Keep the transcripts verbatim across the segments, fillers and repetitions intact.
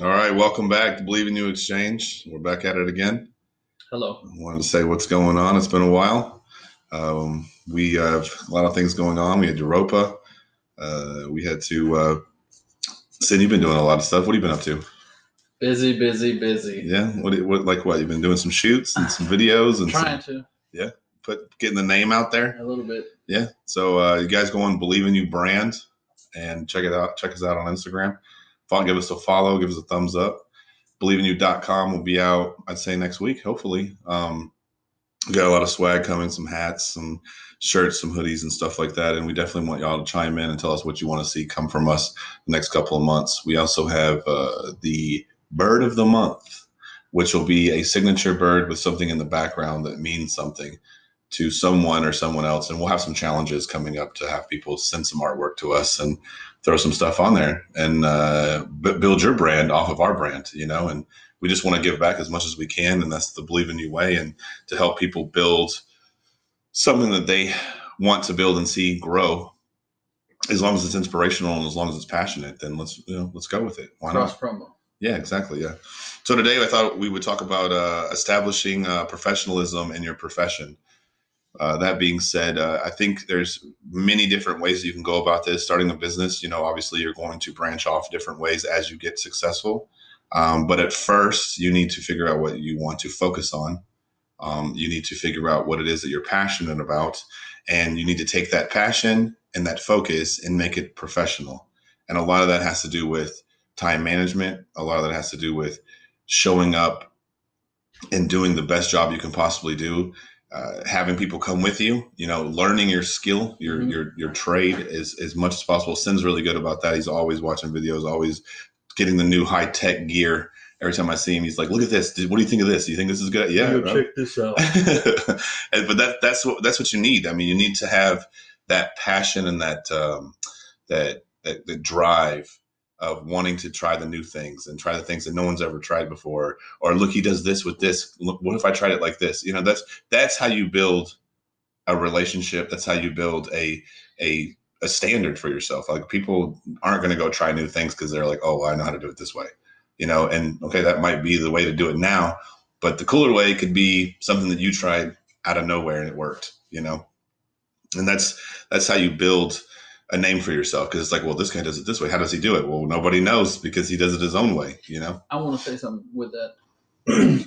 All right, welcome back to Believe in You Exchange. We're back at it again. Hello. I wanted to say what's going on. It's been a while. Um, we have a lot of things going on. We had Europa. Uh, we had to. Uh, Sid, you've been doing a lot of stuff. What have you been up to? Busy, busy, busy. Yeah. What? What? Like what? You've been doing some shoots and some videos and trying some, to. Yeah. Put getting the name out there. A little bit. Yeah. So uh, you guys go on Believe in You brand and check it out. Check us out on Instagram. Give us a follow, give us a thumbs up. believe in you dot com will be out, I'd say, next week, hopefully. Um, got a lot of swag coming, some hats, some shirts, some hoodies, and stuff like that. And we definitely want y'all to chime in and tell us what you want to see come from us the next couple of months. We also have uh, the bird of the month, which will be a signature bird with something in the background that means something to someone or someone else. And we'll have some challenges coming up to have people send some artwork to us and throw some stuff on there and uh, b- build your brand off of our brand, you know, and we just want to give back as much as we can. And that's the Believe in You way, and to help people build something that they want to build and see grow. As long as it's inspirational and as long as it's passionate, then let's, you know, let's go with it. Why not? Cross promo. Yeah, exactly. Yeah. So today I thought we would talk about uh, establishing uh, professionalism in your profession. Uh, that being said, uh, I think there's many different ways that you can go about this. Starting a business, you know, obviously you're going to branch off different ways as you get successful. Um, but at first, you need to figure out what you want to focus on. Um, you need to figure out what it is that you're passionate about. And you need to take that passion and that focus and make it professional. And a lot of that has to do with time management. A lot of that has to do with showing up and doing the best job you can possibly do. Uh, having people come with you, you know, learning your skill, your mm-hmm. your your trade is as much as possible. Sim's really good about that. He's always watching videos, always getting the new high tech gear. Every time I see him, he's like, "Look at this! Did, what do you think of this? Do you think this is good?" Yeah, go check this out. and, but that that's what that's what you need. I mean, you need to have that passion and that um, that that the drive of wanting to try the new things and try the things that no one's ever tried before. Or look, he does this with this. Look, what if I tried it like this? You know, that's that's how you build a relationship. That's how you build a a a standard for yourself. Like, people aren't going to go try new things because they're like, oh, well, I know how to do it this way. You know, and okay, that might be the way to do it now, but the cooler way could be something that you tried out of nowhere and it worked. You know, and that's that's how you build a name for yourself, because it's like, well, this guy does it this way. How does he do it? Well, nobody knows because he does it his own way, you know? I want to say something with that.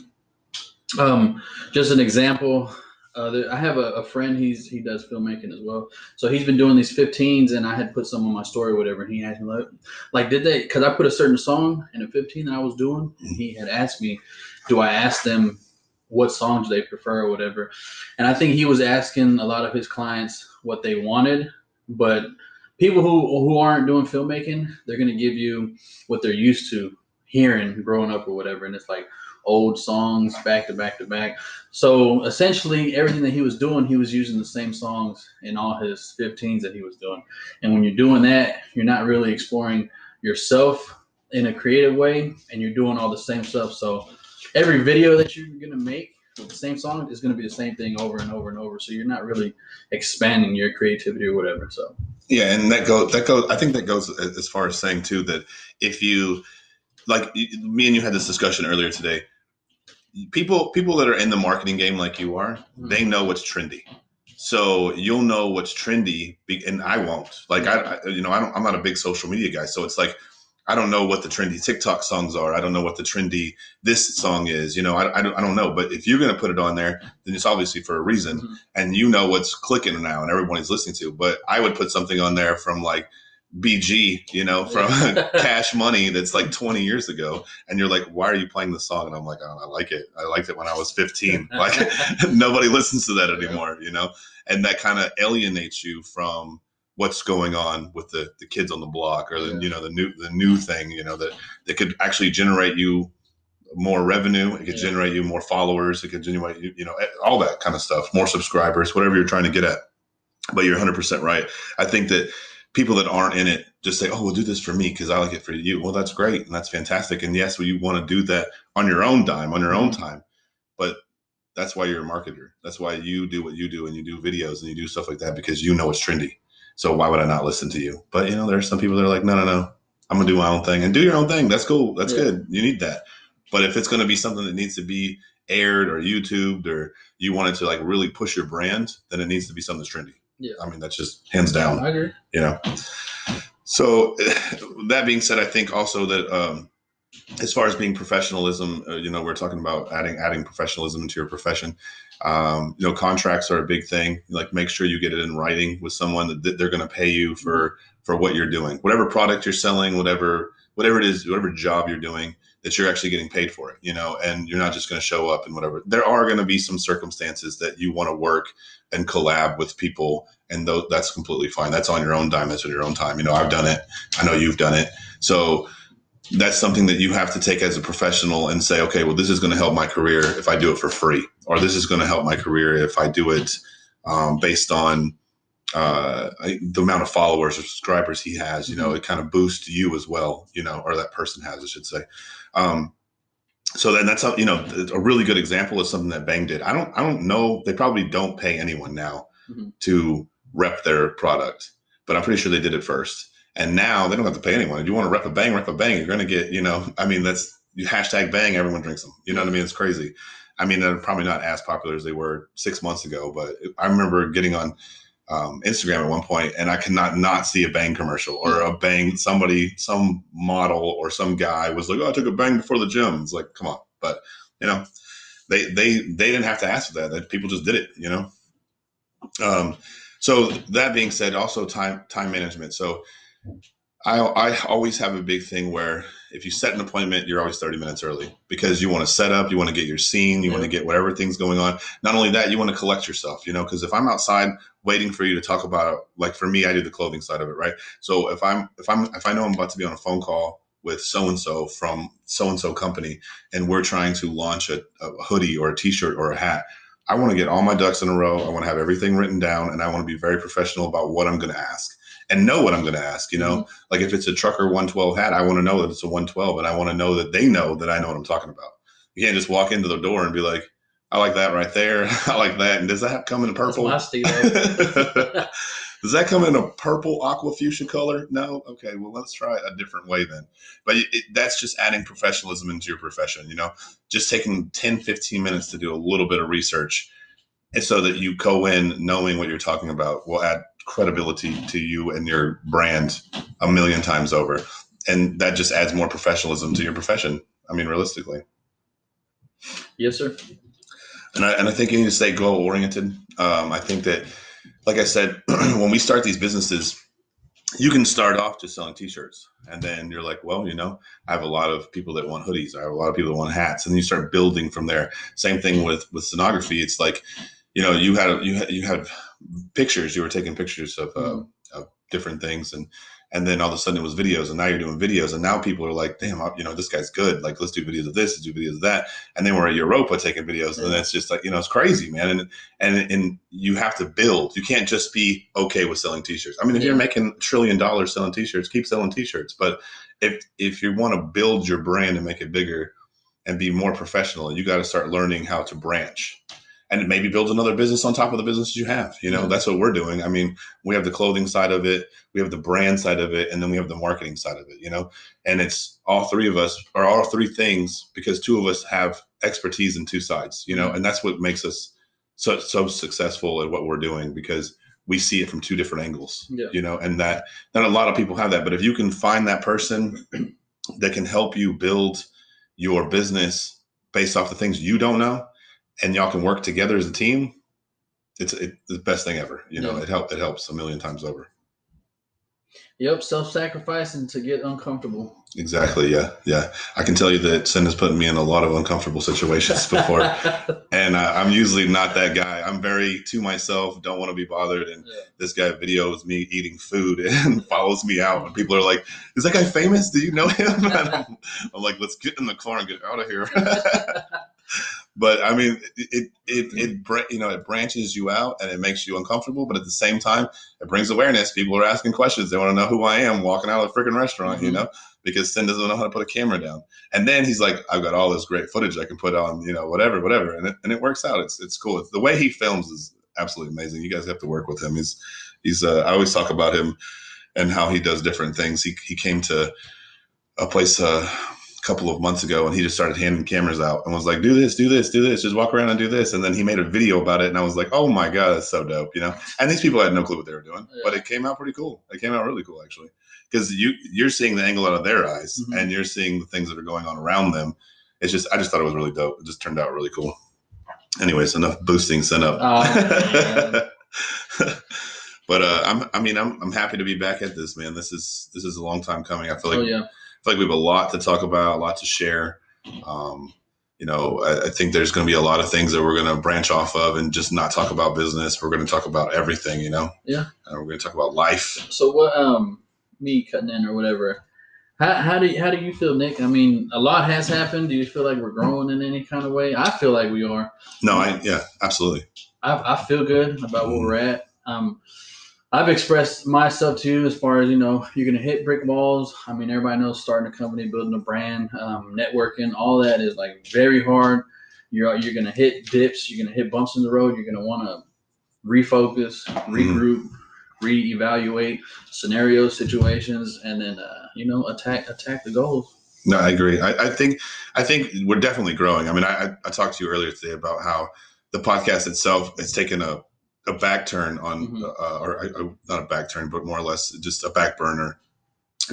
um, just an example. Uh, there, I have a, a friend, he's he does filmmaking as well. So he's been doing these fifteens, and I had put some on my story or whatever. And he asked me, like, like did they, because I put a certain song in a fifteen that I was doing, and he had asked me, do I ask them what songs they prefer or whatever? And I think he was asking a lot of his clients what they wanted, but people who, who aren't doing filmmaking, they're going to give you what they're used to hearing growing up or whatever. And it's like old songs back to back to back. So essentially everything that he was doing, he was using the same songs in all his fifteens that he was doing. And when you're doing that, you're not really exploring yourself in a creative way, and you're doing all the same stuff. So every video that you're going to make with the same song is going to be the same thing over and over and over. So you're not really expanding your creativity or whatever. So. Yeah, and that goes. That goes. I think that goes as far as saying too that if you, like, me and you had this discussion earlier today. People, people that are in the marketing game like you are, mm-hmm. they know what's trendy. So you'll know what's trendy, and I won't. Like I, I, you know, I don't. I'm not a big social media guy, so it's like I don't know what the trendy TikTok songs are. I don't know what the trendy this song is. You know, I, I don't. I don't know. But if you're gonna put it on there, then it's obviously for a reason, mm-hmm. and you know what's clicking now, and everybody's listening to. But I would put something on there from like B G, you know, from Cash Money that's like twenty years ago, and you're like, why are you playing this song? And I'm like, oh, I like it. I liked it when I was fifteen. Like nobody listens to that anymore, you know. And that kind of alienates you from what's going on with the, the kids on the block, or the, yeah. you know, the new, the new thing, you know, that, that could actually generate you more revenue. It could yeah. generate you more followers. It could generate you, you know, all that kind of stuff, more subscribers, whatever you're trying to get at. But you're one hundred percent right. I think that people that aren't in it just say, oh, we'll do this for me because I like it for you. Well, that's great. And that's fantastic. And yes, well, you want to do that on your own dime, on your own time. But that's why you're a marketer. That's why you do what you do, and you do videos and you do stuff like that because you know it's trendy. So why would I not listen to you? But, you know, there are some people that are like, no, no, no. I'm gonna do my own thing, and do your own thing. That's cool. That's yeah. good. You need that. But if it's gonna be something that needs to be aired or YouTubed, or you wanted to like really push your brand, then it needs to be something that's trendy. Yeah. I mean, that's just hands down. I agree. You know. So that being said, I think also that um, as far as being professionalism, uh, you know, we're talking about adding adding professionalism into your profession. Um, you know, contracts are a big thing. Like, make sure you get it in writing with someone that, that they're going to pay you for for what you're doing, whatever product you're selling, whatever whatever it is, whatever job you're doing, that you're actually getting paid for it, you know, and you're not just going to show up and whatever. There are going to be some circumstances that you want to work and collab with people, and th- that's completely fine. That's on your own dime, that's on your own time. You know, I've done it. I know you've done it. So that's something that you have to take as a professional and say, okay, well, this is going to help my career if I do it for free, or this is going to help my career if I do it um, based on uh, the amount of followers or subscribers he has. You know, it kind of boosts you as well, you know, or that person has, I should say. Um, so then that's how, you know, a really good example is something that Bang did. I don't, I don't know. They probably don't pay anyone now mm-hmm. to rep their product, but I'm pretty sure they did it first. And now they don't have to pay anyone. If you want to rep a Bang, rep a Bang, you're going to get, you know, I mean, that's hashtag Bang. Everyone drinks them. You know what I mean? It's crazy. I mean, they're probably not as popular as they were six months ago, but I remember getting on Um, Instagram at one point, and I cannot not see a Bang commercial or a Bang. Somebody, some model or some guy was like, "Oh, I took a Bang before the gym." It's like, come on. But you know, they they they didn't have to ask for that. That people just did it. You know. Um. So that being said, also time time management. So I I always have a big thing where if you set an appointment, you're always thirty minutes early, because you want to set up, you want to get your scene, you yeah. want to get whatever thing's going on. Not only that, you want to collect yourself, you know, because if I'm outside waiting for you to talk about, like for me, I do the clothing side of it, right? So if I'm if I'm if I know I'm about to be on a phone call with so and so from so and so company, and we're trying to launch a, a hoodie or a t-shirt or a hat, I want to get all my ducks in a row. I want to have everything written down, and I want to be very professional about what I'm going to ask. And know what I'm going to ask, you know, mm-hmm. like if it's a trucker one twelve hat, I want to know that it's a one twelve, and I want to know that they know that I know what I'm talking about. You can't just walk into the door and be like, I like that right there. I like that. And does that come in a purple? Nasty, does that come in a purple aqua fuchsia color? No. Okay. Well, let's try it a different way then. But it, that's just adding professionalism into your profession, you know, just taking ten, fifteen minutes to do a little bit of research, and so that you go in knowing what you're talking about will add credibility to you and your brand a million times over. And that just adds more professionalism to your profession. I mean, realistically. Yes, sir. And I, and I think you need to stay goal oriented. Um, I think that, like I said, when we start these businesses, you can start off just selling t-shirts, and then you're like, well, you know, I have a lot of people that want hoodies. I have a lot of people that want hats. And then you start building from there. Same thing with, with stenography. It's like, you know, you had, you had, you had pictures, you were taking pictures of, uh, of different things. And, and then all of a sudden it was videos, and now you're doing videos, and now people are like, damn, I, you know, this guy's good. Like, let's do videos of this, let's do videos of that. And then we're at Europa taking videos. And that's just like, you know, it's crazy, man. And, and, and you have to build, you can't just be okay with selling t-shirts. I mean, if yeah. you're making a trillion dollars selling t-shirts, keep selling t-shirts. But if, if you want to build your brand and make it bigger and be more professional, you got to start learning how to branch. And maybe build another business on top of the business you have. You know, that's what we're doing. I mean, we have the clothing side of it, we have the brand side of it, and then we have the marketing side of it, you know, and it's all three of us are all three things, because two of us have expertise in two sides, you know, and that's what makes us so, so successful at what we're doing, because we see it from two different angles, yeah. you know, and that not a lot of people have that. But if you can find that person that can help you build your business based off the things you don't know, and y'all can work together as a team, it's, it's the best thing ever. You know, yeah. it helps, it helps a million times over. Yep. Self-sacrificing to get uncomfortable. Exactly. Yeah. Yeah. I can tell you that Sin has put me in a lot of uncomfortable situations before, and I, I'm usually not that guy. I'm very to myself, don't want to be bothered. And yeah. this guy videos me eating food and follows me out, and people are like, is that guy famous? Do you know him? And I'm, I'm like, let's get in the car and get out of here. But I mean, it, it, it, you know, it branches you out, and it makes you uncomfortable. But at the same time, it brings awareness. People are asking questions. They want to know who I am walking out of the freaking restaurant, mm-hmm. you know, because Sin doesn't know how to put a camera down. And then he's like, I've got all this great footage I can put on, you know, whatever, whatever. And it, and it works out. It's, it's cool. It's, the way he films is absolutely amazing. You guys have to work with him. He's, he's, uh, I always talk about him and how he does different things. He, he came to a place uh, a couple of months ago, and he just started handing cameras out and was like, do this, do this, do this, just walk around and do this. And then he made a video about it, and I was like, oh my God, that's so dope, you know? And these people had no clue what they were doing, yeah. but it came out pretty cool. It came out really cool, actually, because you, you're seeing the angle out of their eyes, mm-hmm. and you're seeing the things that are going on around them. It's just, I just thought it was really dope. It just turned out really cool. Anyways, enough boosting sent up. Oh, But uh, I'm, I mean, I'm, I'm happy to be back at this, man. This is, this is a long time coming. I feel like, oh, yeah. I feel like we have a lot to talk about, a lot to share. Um, you know, I, I think there's going to be a lot of things that we're going to branch off of and just not talk about business. We're going to talk about everything, you know? Yeah. And we're going to talk about life. So what, um, me cutting in or whatever, how, how do you, how do you feel, Nick? I mean, a lot has happened. Do you feel like we're growing in any kind of way? I feel like we are. No, I, yeah, absolutely. I, I feel good about where we're at. Um, I've expressed myself to you as far as, you know, you're going to hit brick walls. I mean, everybody knows starting a company, building a brand, um, networking, all that is like very hard. You're you're going to hit dips. You're going to hit bumps in the road. You're going to want to refocus, regroup, mm-hmm. reevaluate scenarios, situations, and then, uh, you know, attack attack the goals. No, I agree. I, I think I think we're definitely growing. I mean, I, I talked to you earlier today about how the podcast itself has taken a a back turn on, mm-hmm. uh, or a, a, not a back turn, but more or less just a back burner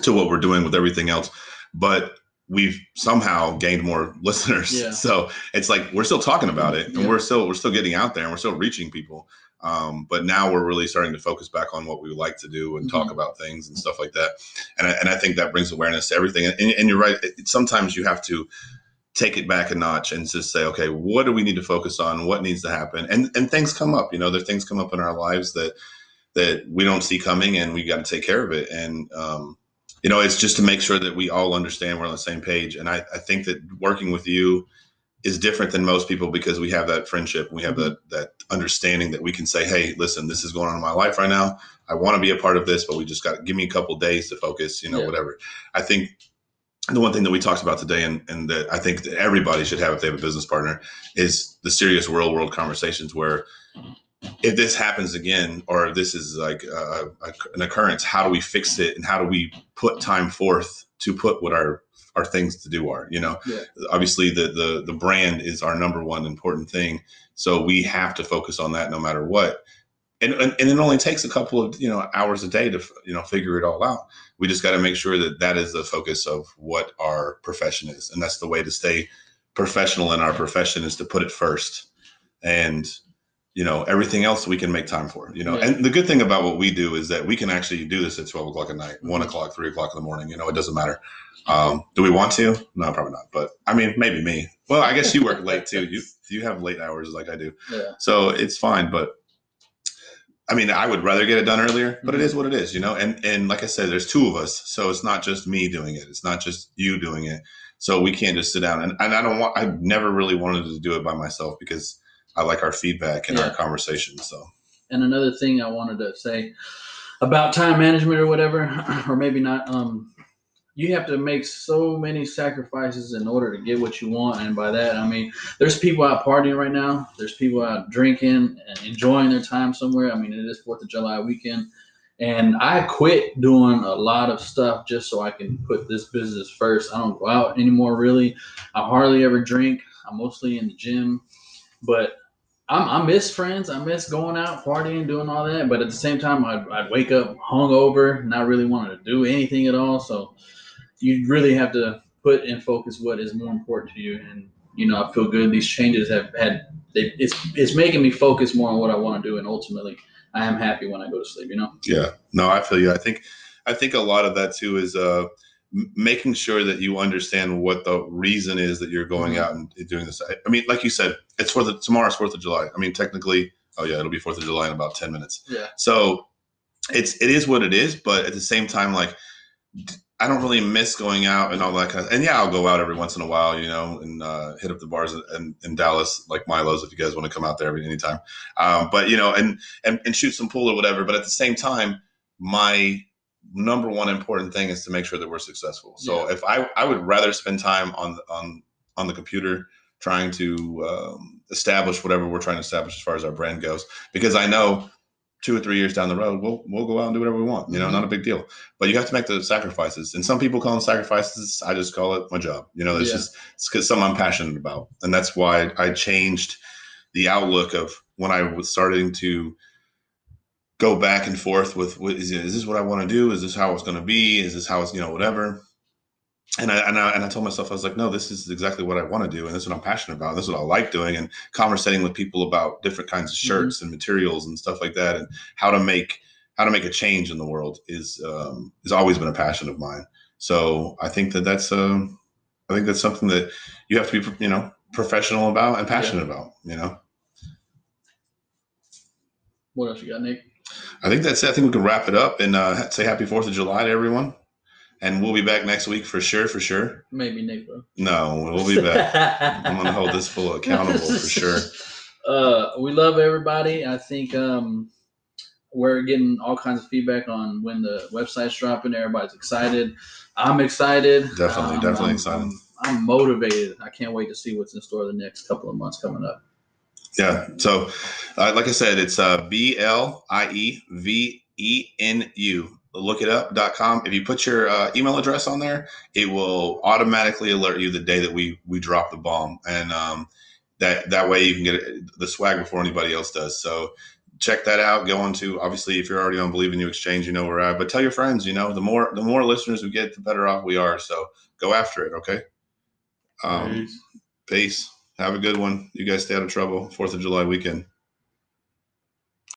to what we're doing with everything else. But we've somehow gained more listeners. Yeah. So it's like, we're still talking about it, and yeah. we're still, we're still getting out there, and we're still reaching people. Um, but now we're really starting to focus back on what we like to do and mm-hmm. talk about things and stuff like that. And I, and I think that brings awareness to everything. And, and you're right. It, sometimes you have to take it back a notch and just say, okay, what do we need to focus on? What needs to happen? And and things come up, you know, there things come up in our lives that that we don't see coming, and we got to take care of it. And, um, you know, it's just to make sure that we all understand we're on the same page. And I, I think that working with you is different than most people, because we have that friendship. We have mm-hmm. that, that understanding that we can say, hey, listen, this is going on in my life right now. I want to be a part of this, but we just got to give me a couple of days to focus, you know, yeah. whatever. I think the one thing that we talked about today, and, and that I think that everybody should have if they have a business partner, is the serious real world conversations where if this happens again, or if this is like a, a, an occurrence, how do we fix it? And how do we put time forth to put what our, our things to do are, you know, yeah. obviously the, the, the brand is our number one important thing. So we have to focus on that no matter what. And, and and it only takes a couple of, you know, hours a day to, you know, figure it all out. We just got to make sure that that is the focus of what our profession is. And that's the way to stay professional in our profession, is to put it first. And, you know, everything else we can make time for, you know, yeah. and the good thing about what we do is that we can actually do this at twelve o'clock at night, one o'clock, three o'clock in the morning. You know, it doesn't matter. Um, do we want to? No, probably not. But I mean, maybe me. Well, I guess you work late too. You, you have late hours like I do. Yeah. So it's fine. But I mean, I would rather get it done earlier, but it is what it is, you know? And, and like I said, there's two of us, so it's not just me doing it. It's not just you doing it. So we can't just sit down. And, and I don't want, I never really wanted to do it by myself, because I like our feedback and yeah. our conversation. So. And another thing I wanted to say about time management or whatever, or maybe not, um, you have to make so many sacrifices in order to get what you want. And by that, I mean, there's people out partying right now. There's people out drinking and enjoying their time somewhere. I mean, it is fourth of July weekend. And I quit doing a lot of stuff just so I can put this business first. I don't go out anymore, really. I hardly ever drink. I'm mostly in the gym. But I'm, I miss friends. I miss going out, partying, doing all that. But at the same time, I'd, I'd wake up hungover, not really wanting to do anything at all. So you really have to put and focus what is more important to you. And, you know, I feel good. These changes have had, they, it's it's making me focus more on what I want to do. And ultimately, I am happy when I go to sleep, you know? Yeah. No, I feel you. I think I think a lot of that, too, is uh, making sure that you understand what the reason is that you're going out and doing this. I, I mean, like you said, it's for the, tomorrow's fourth of July. I mean, technically, oh, yeah, it'll be fourth of July in about ten minutes. Yeah. So it's it is what it is. But at the same time, like, d- I don't really miss going out and all that kind of, and yeah, I'll go out every once in a while, you know, and uh, hit up the bars in, in, in Dallas, like Milo's, if you guys want to come out there every, anytime. Um, but, you know, and, and, and shoot some pool or whatever. But at the same time, my number one important thing is to make sure that we're successful. So yeah. if I, I would rather spend time on, on, on the computer trying to um, establish whatever we're trying to establish as far as our brand goes, because I know two or three years down the road, we'll we'll go out and do whatever we want. You know, not a big deal. But you have to make those sacrifices. And some people call them sacrifices. I just call it my job. You know, it's yeah. just it's 'cause something I'm passionate about. And that's why I changed the outlook of when I was starting to go back and forth with, with is, is this what I want to do? Is this how it's going to be? Is this how it's, you know, whatever. And I, and I, and I told myself, I was like, no, this is exactly what I want to do. And this is what I'm passionate about. This is what I like doing, and conversating with people about different kinds of shirts mm-hmm. and materials and stuff like that. And how to make, how to make a change in the world is, um, has always been a passion of mine. So I think that that's, um, I think that's something that you have to be, you know, professional about and passionate yeah. about, you know? What else you got, Nick? I think that's it. I think we can wrap it up and uh, say happy fourth of July to everyone. And we'll be back next week for sure, for sure. Maybe Nick will. No, we'll be back. I'm going to hold this fool accountable for sure. Uh, we love everybody. I think um, we're getting all kinds of feedback on when the website's dropping. Everybody's excited. I'm excited. Definitely, um, definitely I'm, excited. I'm, I'm motivated. I can't wait to see what's in store the next couple of months coming up. Yeah. So, uh, like I said, it's uh, B L I E V E N U. Look it up dot com. If you put your uh, email address on there, it will automatically alert you the day that we we drop the bomb, and um, that that way you can get the swag before anybody else does. So check that out. Go on to, obviously, if you're already on Believe in You Exchange, you know where I. But tell your friends. You know, the more the more listeners we get, the better off we are. So go after it. Okay. Um, peace. Peace. Have a good one. You guys stay out of trouble. fourth of July weekend.